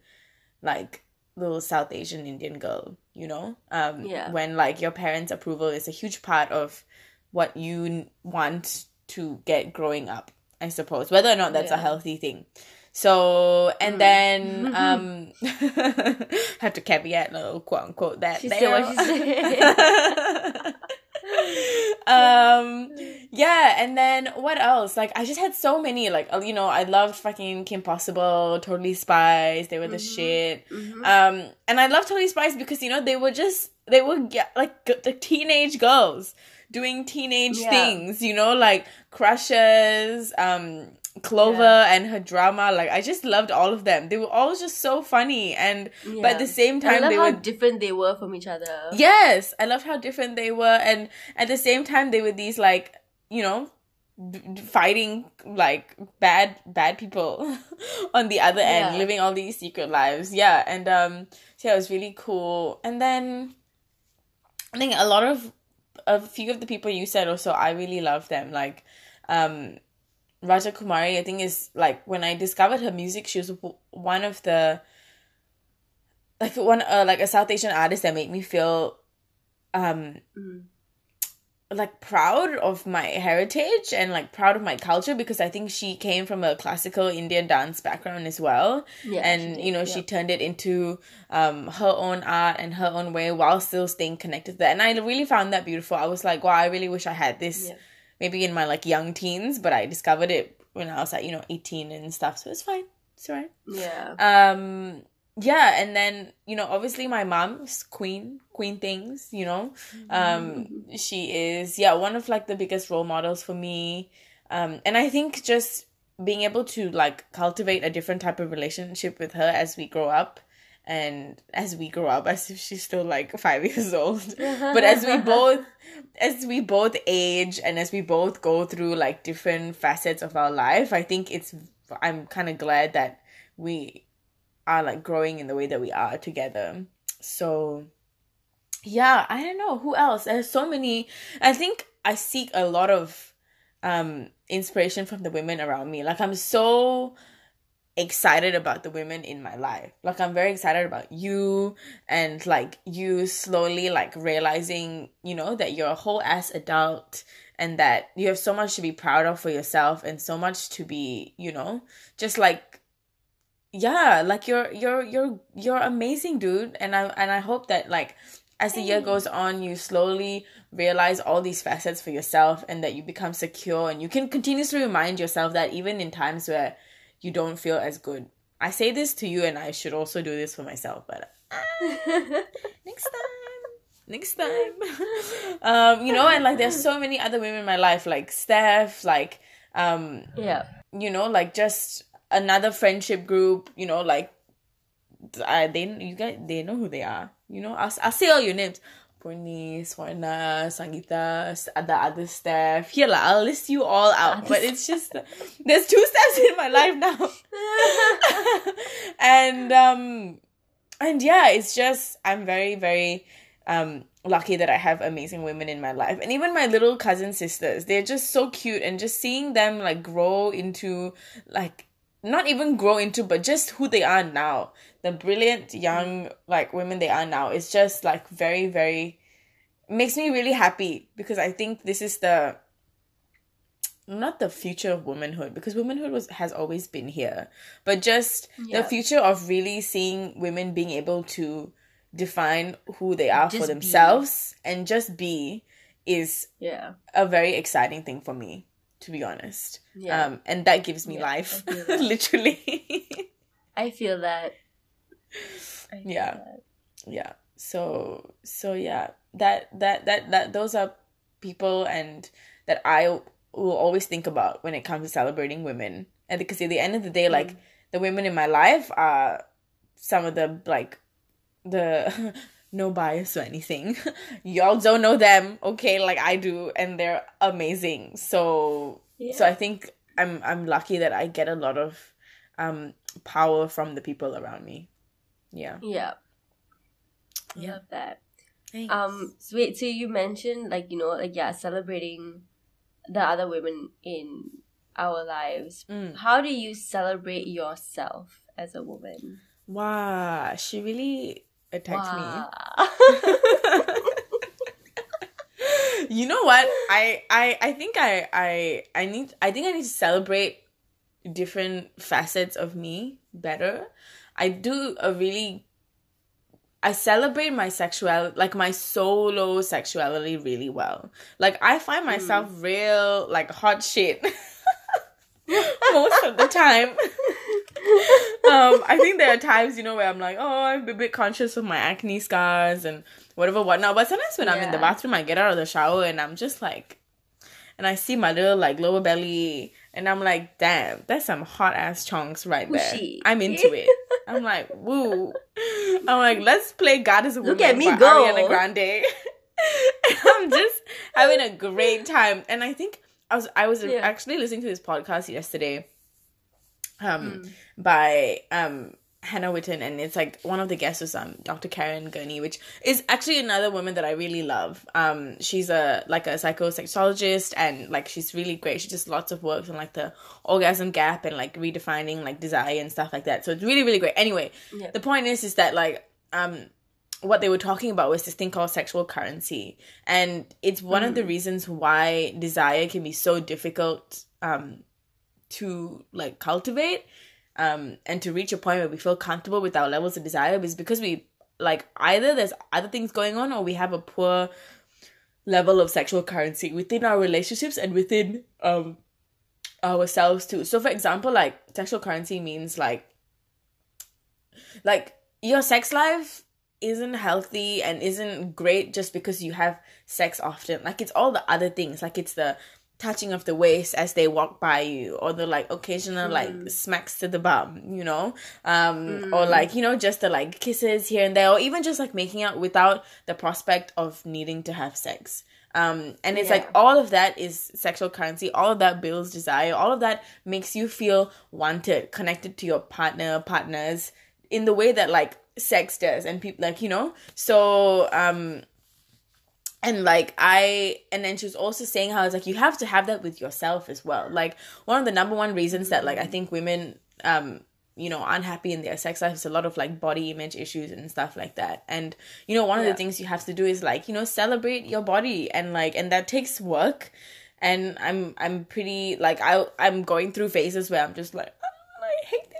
like, little South Asian Indian girl, you know? Um, yeah. When, like, your parents' approval is a huge part of what you want to get growing up, I suppose. Whether or not that's yeah. a healthy thing. So, and mm. then, um, have to caveat, no, quote unquote, that. She said what she said. um, yeah, and then what else? Like, I just had so many, like, you know, I loved fucking Kim Possible, Totally Spies, they were the mm-hmm. shit. Mm-hmm. Um, and I loved Totally Spies because, you know, they were just, they were, like, the teenage girls doing teenage yeah. things, you know, like, crushes, um... Clover yeah. and her drama, like, I just loved all of them. They were all just so funny, and yeah. but at the same time, I love they how were different. They were from each other. Yes, I loved how different they were, and at the same time, they were these, like, you know, b- fighting like bad bad people on the other end, yeah. living all these secret lives. Yeah, and um, so yeah, it was really cool. And then I think a lot of a few of the people you said also, I really love them. Like, um. Raja Kumari, I think, is, like, when I discovered her music, she was one of the, like, one, uh, like, a South Asian artist that made me feel, um, mm. like proud of my heritage and like proud of my culture, because I think she came from a classical Indian dance background as well. Yeah, and did, you know, yeah. she turned it into um her own art and her own way while still staying connected to that. And I really found that beautiful. I was like, wow, I really wish I had this yeah. maybe in my like young teens, but I discovered it when I was like, you know, eighteen and stuff. So it's fine. It's all right. Yeah. Um Yeah, and then, you know, obviously my mom's queen, queen things, you know. Um, she is, yeah, one of, like, the biggest role models for me. Um, and I think just being able to, like, cultivate a different type of relationship with her as we grow up. And as we grow up, as if she's still, like, five years old. But as we both, as we both age and as we both go through, like, different facets of our life, I think it's, I'm kind of glad that we... are like growing in the way that we are together. So yeah, I don't know who else. There's so many. I think I seek a lot of um inspiration from the women around me. Like, I'm so excited about the women in my life. Like, I'm very excited about you, and like you slowly like realizing, you know, that you're a whole ass adult and that you have so much to be proud of for yourself and so much to be, you know, just like, yeah, like you're you're you're you're amazing, dude. And I and I hope that like as the year goes on, you slowly realize all these facets for yourself and that you become secure and you can continuously remind yourself that even in times where you don't feel as good. I say this to you, and I should also do this for myself, but uh, next time. Next time. um, you know, and like there's so many other women in my life, like Steph, like um yeah. you know, like just another friendship group, you know, like uh, they you guys they know who they are, you know. I'll, I'll say all your names: Purni, Swarna, Sangeeta, the other Steph. Here, like, I'll list you all out. But it's just there's two Stephs in my life now, and um, and yeah, it's just I'm very very um lucky that I have amazing women in my life, and even my little cousin sisters. They're just so cute, and just seeing them like grow into like. Not even grow into, but just who they are now. The brilliant young, like, women they are now. It's just, like, very, very... makes me really happy. Because I think this is the... not the future of womanhood. Because womanhood was, has always been here. But just yeah. the future of really seeing women being able to define who they are just for themselves. Be. And just be is yeah. a very exciting thing for me. To be honest. Yeah. Um, and that gives me yeah, life. I Literally. I feel that. I feel yeah. That. Yeah. So, so yeah, that, that, that, that, those are people and that I will always think about when it comes to celebrating women. And because at the end of the day, mm. like the women in my life are some of the, like the, no bias or anything. Y'all don't know them, okay, like I do, and they're amazing. So yeah. so I think I'm I'm lucky that I get a lot of um power from the people around me. Yeah. Yeah. yeah. Love that. Thanks. Um so wait, so you mentioned like, you know, like yeah, celebrating the other women in our lives. Mm. How do you celebrate yourself as a woman? Wow, she really attacked wow. me. You know what? I, I, I think I, I I need I think I need to celebrate different facets of me better. I do a really I celebrate my sexuality, like my solo sexuality really well. Like I find myself mm. real like hot shit most of the time. um, I think there are times, you know, where I'm like, oh, I'm a bit conscious of my acne scars and whatever, whatnot. But sometimes when yeah. I'm in the bathroom, I get out of the shower and I'm just like, and I see my little like lower belly and I'm like, damn, that's some hot ass chonks right there. Whooshy. I'm into it. I'm like, woo. I'm like, let's play God is a Woman. Look at me by go. Ariana Grande. I'm just having a great time. And I think I was, I was yeah. actually listening to this podcast yesterday. Um, mm. by um, Hannah Witten, and it's like one of the guests was um, Doctor Karen Gurney, which is actually another woman that I really love. Um, she's a like a psychosexologist, and like she's really great. She does lots of work on like the orgasm gap and like redefining like desire and stuff like that. So it's really really great. Anyway, yeah. the point is is that like um, what they were talking about was this thing called sexual currency. And it's one mm. of the reasons why desire can be so difficult um, to, like, cultivate um, and to reach a point where we feel comfortable with our levels of desire is because we, like, either there's other things going on or we have a poor level of sexual currency within our relationships and within um, ourselves too. So, for example, like, sexual currency means, like, like, your sex life isn't healthy and isn't great just because you have sex often. Like, it's all the other things. Like, it's the touching of the waist as they walk by you, or the, like, occasional, mm. like, smacks to the bum, you know? Um, mm. Or, like, you know, just the, like, kisses here and there, or even just, like, making out without the prospect of needing to have sex. Um, and it's, yeah. like, all of that is sexual currency. All of that builds desire. All of that makes you feel wanted, connected to your partner, partners, in the way that, like, sex does, and people, like, you know, so, um, and, like, I, and then she was also saying how it's, like, you have to have that with yourself as well. Like, one of the number one reasons that, like, I think women, um, you know, aren't happy in their sex life is a lot of, like, body image issues and stuff like that. And, you know, one of yeah. the things you have to do is, like, you know, celebrate your body, and, like, and that takes work. And I'm, I'm pretty, like, I, I'm going through phases where I'm just, like,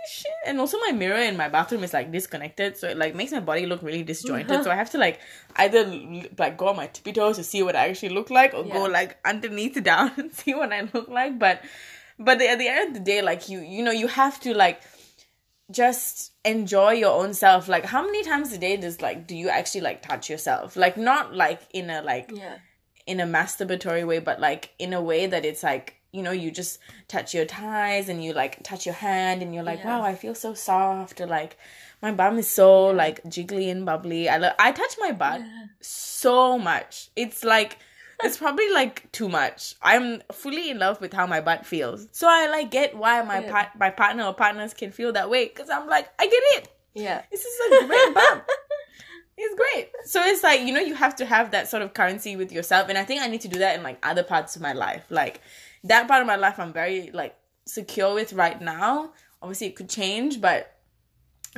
shit. And also my mirror in my bathroom is, like, disconnected, so it, like, makes my body look really disjointed. Uh-huh. So I have to, like, either, like, go on my tippy toes to see what I actually look like, or yeah. go, like, underneath down and see what I look like. But but at the end of the day, like, you you know, you have to, like, just enjoy your own self. Like, how many times a day does, like, do you actually, like, touch yourself? Like, not, like, in a, like, yeah. in a masturbatory way, but, like, in a way that it's, like, you know, you just touch your thighs and you, like, touch your hand and you're like, yeah. wow, I feel so soft. Or, like, my bum is so, yeah. like, jiggly and bubbly. I, lo- I touch my butt yeah. so much. It's, like, it's probably, like, too much. I'm fully in love with how my butt feels. So I, like, get why my, yeah. par- my partner or partners can feel that way, because I'm like, I get it. Yeah. This is a great bum. It's great. So it's, like, you know, you have to have that sort of currency with yourself. And I think I need to do that in, like, other parts of my life. Like, that part of my life I'm very, like, secure with right now. Obviously, it could change, but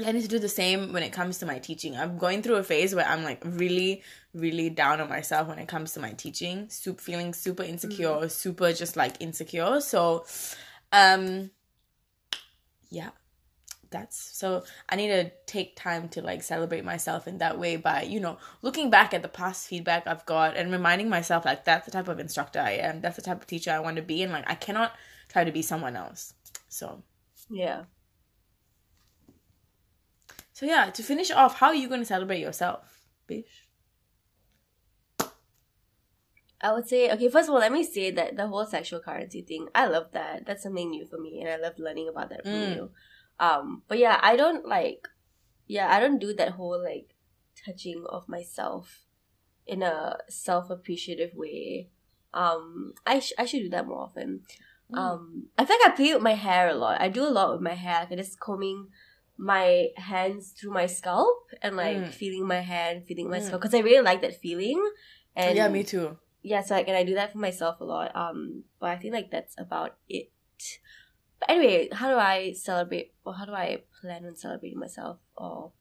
I need to do the same when it comes to my teaching. I'm going through a phase where I'm, like, really, really down on myself when it comes to my teaching. Super, feeling super insecure, mm-hmm. super just, like, insecure. So, um, yeah, that's... So I need to take time to, like, celebrate myself in that way by, you know, looking back at the past feedback I've got and reminding myself, like, that's the type of instructor I am. That's the type of teacher I want to be. And, like, I cannot try to be someone else. So. Yeah. So, yeah, to finish off, how are you going to celebrate yourself, Bish? I would say, okay, first of all, let me say that the whole sexual currency thing, I love that. That's something new for me. And I love learning about that from mm. you. Um, but yeah, I don't like, yeah, I don't do that whole, like, touching of myself in a self-appreciative way. Um, I, sh- I should do that more often. Mm. Um, I feel like I play with my hair a lot. I do a lot with my hair. Like, I'm just combing my hands through my scalp and, like, mm. feeling my hand, feeling my mm. scalp. Because I really like that feeling. And yeah, me too. Yeah, so, like, and I do that for myself a lot. Um, but I think, like, that's about it. But anyway, how do I celebrate, or how do I plan on celebrating myself? Or,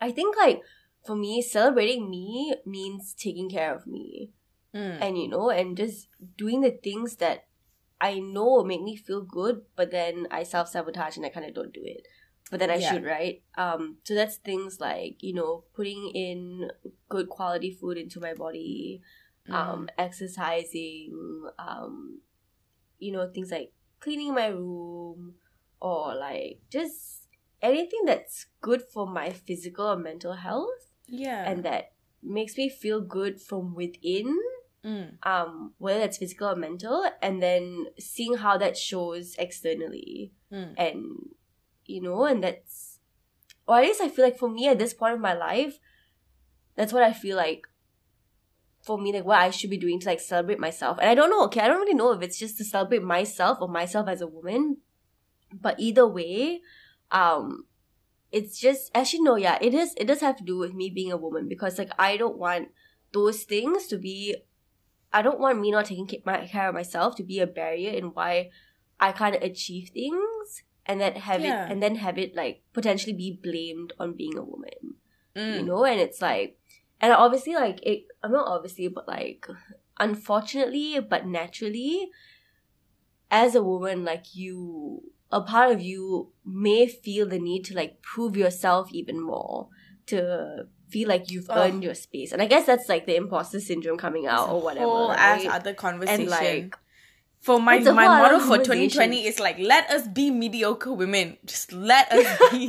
I think, like, for me, celebrating me means taking care of me. Mm. And, you know, and just doing the things that I know make me feel good, but then I self-sabotage and I kind of don't do it. But then I yeah. should, right? Um, so that's things like, you know, putting in good quality food into my body, mm. um, exercising, um, you know, things like cleaning my room, or, like, just anything that's good for my physical or mental health. Yeah. And that makes me feel good from within, mm. um, whether that's physical or mental, and then seeing how that shows externally. Mm. And, you know, and that's... Or at least I feel like for me at this point of my life, that's what I feel like. For me, like, what I should be doing to, like, celebrate myself. And I don't know, okay, I don't really know if it's just to celebrate myself or myself as a woman. But either way, um, it's just, actually, no, yeah, it is, it does have to do with me being a woman. Because, like, I don't want those things to be, I don't want me not taking care of myself to be a barrier in why I can't achieve things. And, that have yeah. it, and then have it, like, potentially be blamed on being a woman. mm. you know? And it's like, and obviously, like, it, not obviously, but like, unfortunately, but naturally, as a woman, like, you, a part of you may feel the need to, like, prove yourself even more, to feel like you've oh. earned your space. And I guess that's, like, the imposter syndrome coming out, it's or whatever. Whole right? ass other conversation. And, like, for my, my motto for twenty twenty is, like, let us be mediocre women. Just let us be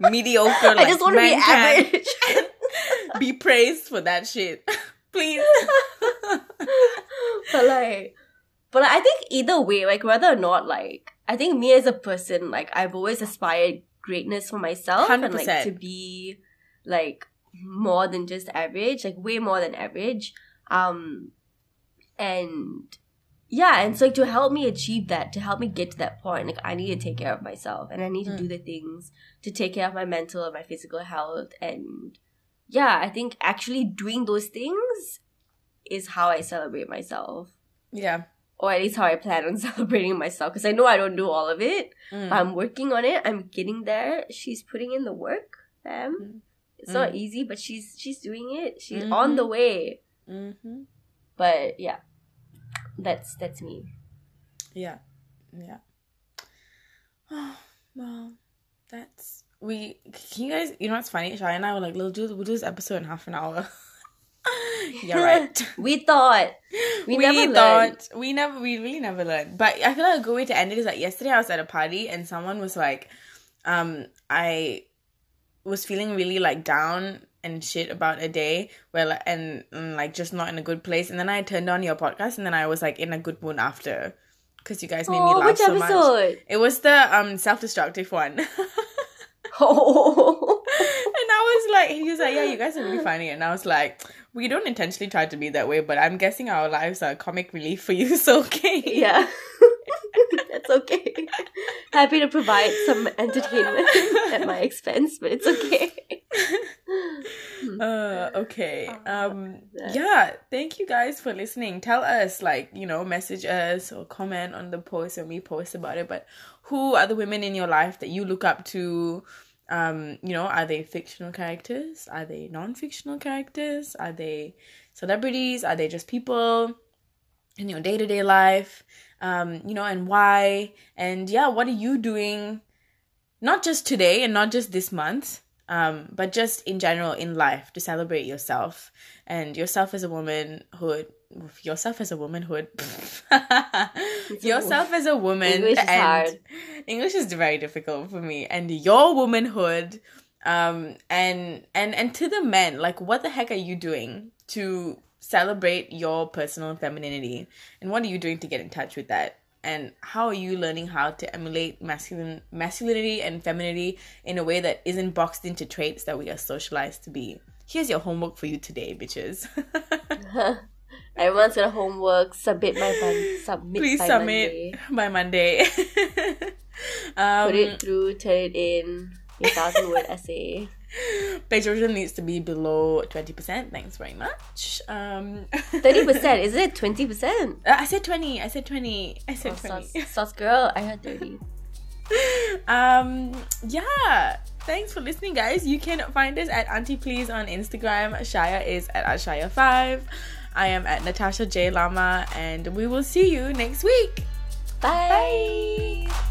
mediocre. Like, I just want to be average. Be praised for that shit. Please. But, like, but I think either way, like, whether or not, like, I think me as a person, like, I've always aspired greatness for myself. one hundred percent. And, like, to be, like, more than just average. Like, way more than average. Um, and, yeah, and so, like, to help me achieve that, to help me get to that point, like, I need to take care of myself. And I need to mm. do the things to take care of my mental and my physical health. And, yeah, I think actually doing those things is how I celebrate myself. Yeah. Or at least how I plan on celebrating myself. Because I know I don't do all of it. Mm. But I'm working on it. I'm getting there. She's putting in the work, fam. Mm. It's mm. not easy, but she's she's doing it. She's mm-hmm. on the way. Mm-hmm. But yeah, that's that's me. Yeah, yeah. Oh, well, that's we. Can you guys? You know what's funny? Shai and I were like, we'll do we'll do this episode in half an hour. You're right. we thought we, we never thought learned. we never we really never learned. But I feel like a good way to end it is like yesterday I was at a party and someone was like, um, I was feeling really like down and shit about a day where like, and, and like just not in a good place. And then I turned on your podcast and then I was like in a good mood after because you guys made oh, me laugh so episode? much. It was the um self-destructive one. Oh. And I was like, he was like, yeah, you guys are really funny. And I was like, we don't intentionally try to be that way, but I'm guessing our lives are comic relief for you, so okay. Yeah. That's okay. Happy to provide some entertainment at my expense, but it's okay. uh, okay. Um, yeah, thank you guys for listening. Tell us, like, you know, message us or comment on the post or me post about it, but who are the women in your life that you look up to? Um, you know, are they fictional characters? Are they non-fictional characters? Are they celebrities? Are they just people in your day-to-day life? Um, you know, and why? And yeah, what are you doing? Not just today and not just this month, um, but just in general in life to celebrate yourself and yourself as a womanhood. Yourself as a womanhood. Yourself as a woman. English is hard. English is very difficult for me. And your womanhood, um, and and and to the men, like, what the heck are you doing to celebrate your personal femininity? And what are you doing to get in touch with that? And how are you learning how to emulate masculine masculinity and femininity in a way that isn't boxed into traits that we are socialized to be? Here's your homework for you today, bitches. Everyone's got a homework. Submit my bun- submit Please by submit Monday. by Monday. um, Put it through, turn it in. Your thousand word essay. Plagiarism needs to be below twenty percent. Thanks very much. Um, thirty percent. Is it twenty percent? I said twenty. I said twenty. I said oh, twenty. Sauce, sauce girl. I heard thirty. um. Yeah. Thanks for listening, guys. You can find us at Auntie Please on Instagram. Shaya is at Ashaya five. I am at Natasha J. Lama, and we will see you next week. Bye. Bye.